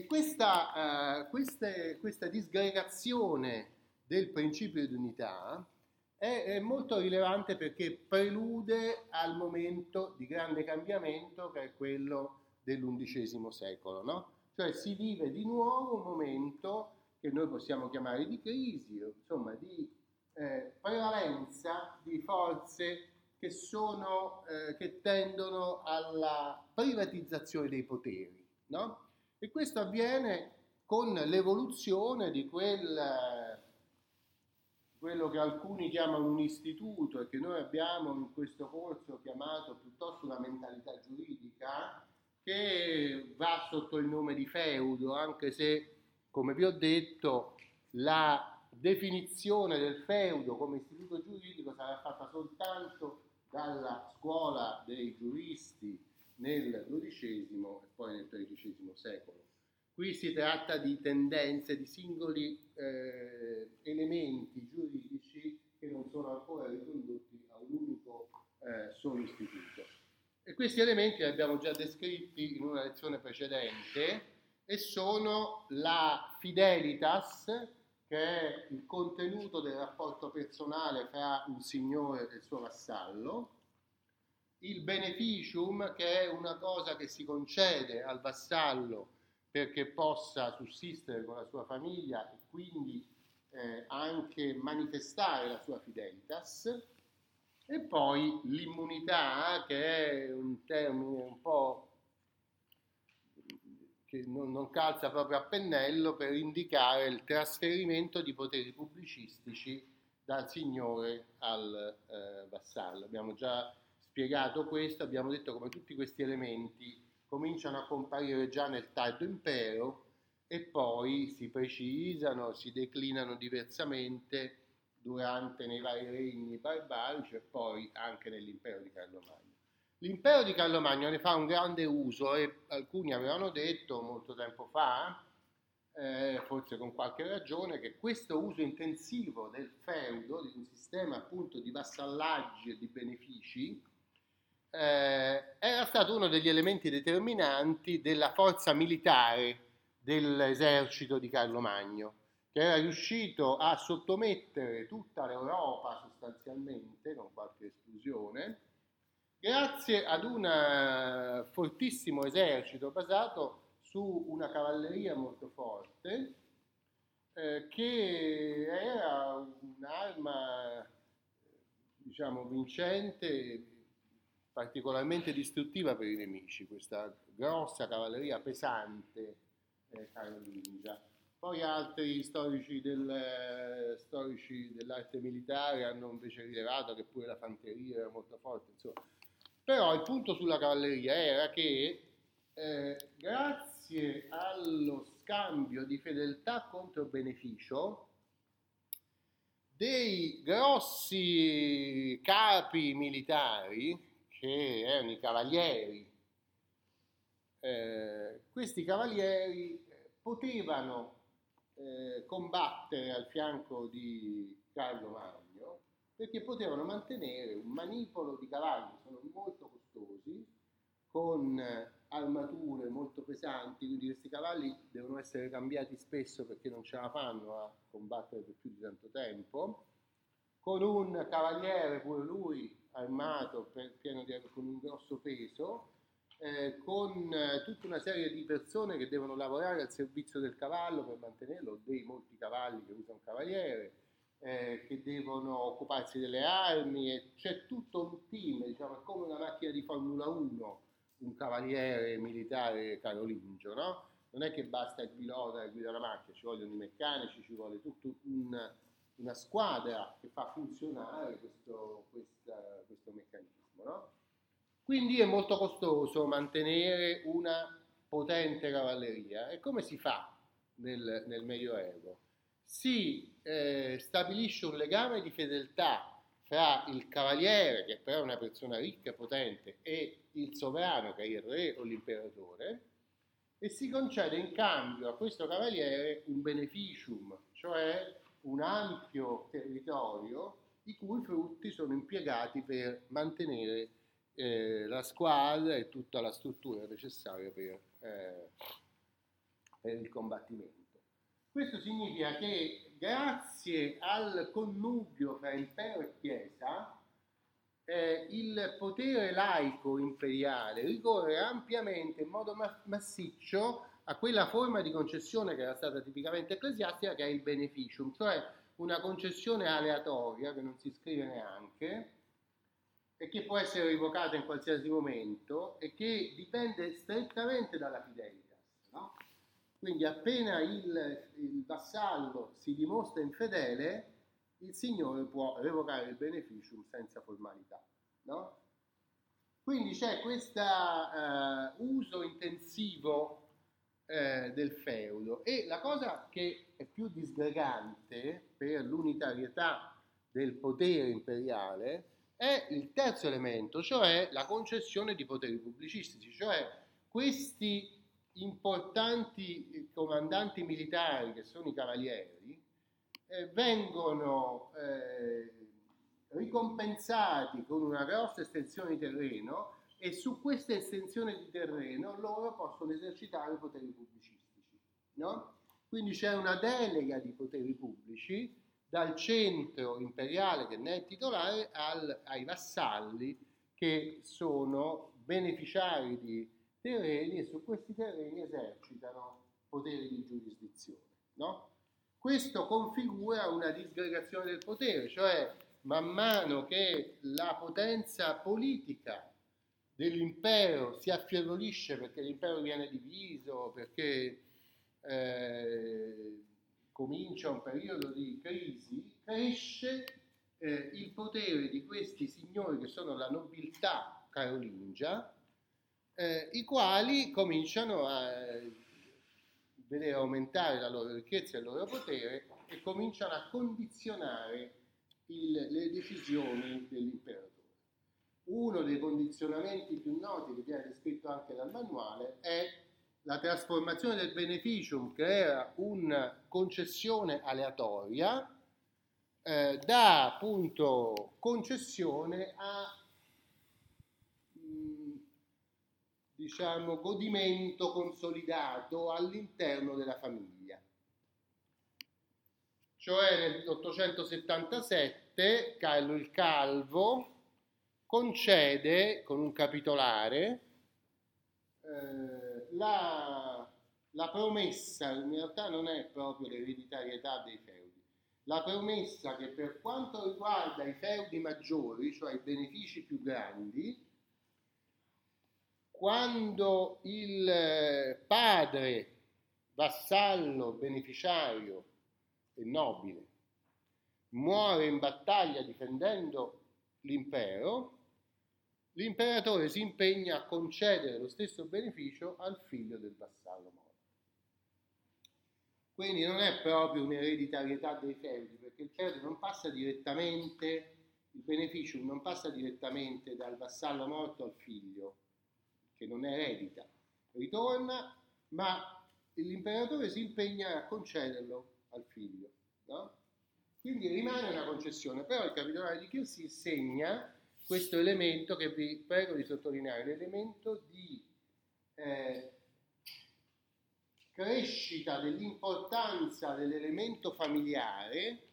E questa disgregazione del principio di unità è molto rilevante perché prelude al momento di grande cambiamento che è quello dell'undicesimo secolo, no? Cioè si vive di nuovo un momento che noi possiamo chiamare di crisi, insomma di prevalenza di forze che sono che tendono alla privatizzazione dei poteri, no? E questo avviene con l'evoluzione di quello che alcuni chiamano un istituto e che noi abbiamo in questo corso chiamato piuttosto una mentalità giuridica, che va sotto il nome di feudo, anche se, come vi ho detto, la definizione del feudo come istituto giuridico sarà fatta soltanto dalla scuola dei giuristi nel XII e poi nel XIII secolo. Qui si tratta di tendenze, di singoli elementi giuridici che non sono ancora ricondotti a un unico solo istituto. E questi elementi li abbiamo già descritti in una lezione precedente e sono la fidelitas, che è il contenuto del rapporto personale fra un signore e il suo vassallo, il beneficium, che è una cosa che si concede al vassallo perché possa sussistere con la sua famiglia e quindi anche manifestare la sua fidelitas, e poi l'immunità, che è un termine un po' che non calza proprio a pennello per indicare il trasferimento di poteri pubblicistici dal signore al vassallo. Abbiamo già spiegato questo, abbiamo detto come tutti questi elementi cominciano a comparire già nel tardo impero e poi si precisano, si declinano diversamente durante nei vari regni barbarici e poi anche nell'impero di Carlo Magno. L'impero di Carlo Magno ne fa un grande uso e alcuni avevano detto molto tempo fa, forse con qualche ragione, che questo uso intensivo del feudo, di un sistema appunto di vassallaggi e di benefici, era stato uno degli elementi determinanti della forza militare dell'esercito di Carlo Magno, che era riuscito a sottomettere tutta l'Europa sostanzialmente, con qualche esclusione, grazie ad un fortissimo esercito basato su una cavalleria molto forte, che era un'arma, diciamo, vincente, particolarmente distruttiva per i nemici, questa grossa cavalleria pesante carolingia. Poi altri storici dell'arte militare hanno invece rilevato che pure la fanteria era molto forte, insomma. Però il punto sulla cavalleria era che grazie allo scambio di fedeltà contro beneficio dei grossi capi militari, che erano i cavalieri, questi cavalieri potevano combattere al fianco di Carlo Magno perché potevano mantenere un manipolo di cavalli, sono molto costosi, con armature molto pesanti, quindi questi cavalli devono essere cambiati spesso perché non ce la fanno a combattere per più di tanto tempo, con un cavaliere pure lui armato con un grosso peso, con tutta una serie di persone che devono lavorare al servizio del cavallo per mantenerlo, dei molti cavalli che usa un cavaliere, che devono occuparsi delle armi, e c'è tutto un team, diciamo, è come una macchina di Formula 1, un cavaliere militare carolingio, no? Non è che basta il pilota che guida la macchina, ci vogliono i meccanici, ci vuole tutta una squadra che fa funzionare questo meccanismo, no? Quindi è molto costoso mantenere una potente cavalleria. E come si fa nel Medioevo? Si stabilisce un legame di fedeltà fra il cavaliere, che però è una persona ricca e potente, e il sovrano, che è il re o l'imperatore, e si concede in cambio a questo cavaliere un beneficium, cioè un ampio territorio i cui frutti sono impiegati per mantenere la squadra e tutta la struttura necessaria per il combattimento. Questo significa che grazie al connubio fra impero e chiesa il potere laico imperiale ricorre ampiamente in modo massiccio a quella forma di concessione che era stata tipicamente ecclesiastica, che è il beneficium, cioè una concessione aleatoria che non si scrive neanche e che può essere revocata in qualsiasi momento e che dipende strettamente dalla fidelitas, no? Quindi appena il vassallo si dimostra infedele, il signore può revocare il beneficium senza formalità, no? Quindi c'è questo uso intensivo del feudo, e la cosa che è più disgregante per l'unitarietà del potere imperiale è il terzo elemento, cioè la concessione di poteri pubblicistici, cioè questi importanti comandanti militari che sono i cavalieri vengono ricompensati con una grossa estensione di terreno, e su questa estensione di terreno loro possono esercitare poteri pubblicistici, no? Quindi c'è una delega di poteri pubblici dal centro imperiale, che ne è titolare, ai vassalli, che sono beneficiari di terreni e su questi terreni esercitano poteri di giurisdizione, no? Questo configura una disgregazione del potere, cioè man mano che la potenza politica dell'impero si affievolisce, perché l'impero viene diviso, perché comincia un periodo di crisi, cresce il potere di questi signori che sono la nobiltà carolingia, i quali cominciano a vedere aumentare la loro ricchezza e il loro potere e cominciano a condizionare le decisioni dell'imperatore. Uno dei condizionamenti più noti, che viene descritto anche dal manuale, è la trasformazione del beneficium, che era una concessione aleatoria, da appunto concessione a diciamo godimento consolidato all'interno della famiglia. Cioè nell'877 Carlo il Calvo concede con un capitolare la promessa, in realtà non è proprio l'ereditarietà dei feudi, la promessa che per quanto riguarda i feudi maggiori, cioè i benefici più grandi, quando il padre vassallo, beneficiario e nobile muore in battaglia difendendo l'impero, l'imperatore si impegna a concedere lo stesso beneficio al figlio del vassallo morto. Quindi non è proprio un'ereditarietà dei feudi, perché il feudo non passa direttamente, il beneficium non passa direttamente dal vassallo morto al figlio, che non eredita, ritorna, ma l'imperatore si impegna a concederlo al figlio, no? Quindi rimane una concessione, però il capitolare di Chiusi segna questo elemento, che vi prego di sottolineare, l'elemento di crescita dell'importanza dell'elemento familiare,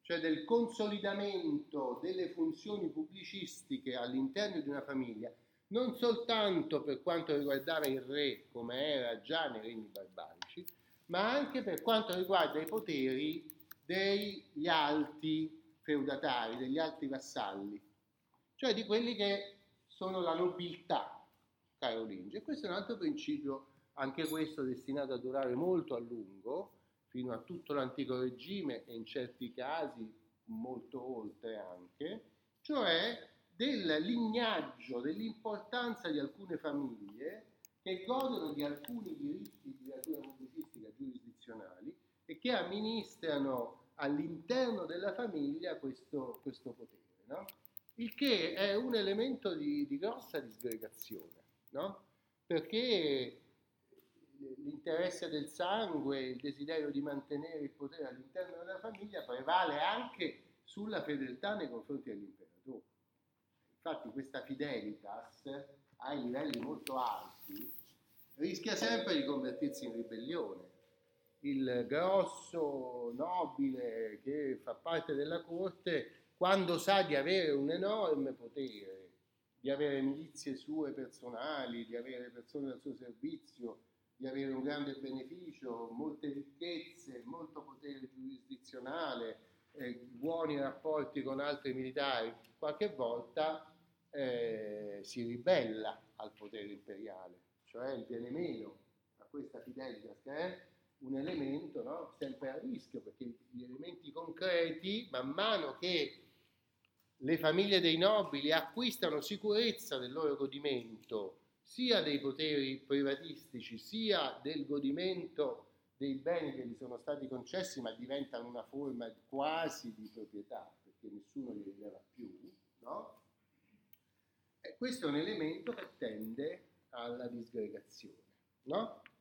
cioè del consolidamento delle funzioni pubblicistiche all'interno di una famiglia, non soltanto per quanto riguardava il re, come era già nei regni barbarici, ma anche per quanto riguarda i poteri degli alti feudatari, degli alti vassalli, cioè di quelli che sono la nobiltà carolingia. E questo è un altro principio, anche questo destinato a durare molto a lungo, fino a tutto l'antico regime e in certi casi molto oltre anche, cioè del lignaggio, dell'importanza di alcune famiglie che godono di alcuni diritti di natura pubblicistica giurisdizionali e che amministrano all'interno della famiglia questo potere, no? Il che è un elemento di grossa disgregazione, no? Perché l'interesse del sangue, il desiderio di mantenere il potere all'interno della famiglia prevale anche sulla fedeltà nei confronti dell'imperatore. Infatti questa fidelitas ai livelli molto alti rischia sempre di convertirsi in ribellione. Il grosso nobile che fa parte della corte, quando sa di avere un enorme potere, di avere milizie sue personali, di avere persone al suo servizio, di avere un grande beneficio, molte ricchezze, molto potere giurisdizionale, buoni rapporti con altri militari, qualche volta si ribella al potere imperiale, cioè viene meno a questa fidelità che è un elemento, no? Sempre a rischio, perché gli elementi concreti, man mano che le famiglie dei nobili acquistano sicurezza del loro godimento, sia dei poteri privatistici, sia del godimento dei beni che gli sono stati concessi, ma diventano una forma quasi di proprietà, perché nessuno li rileva più, no? E questo è un elemento che tende alla disgregazione, no?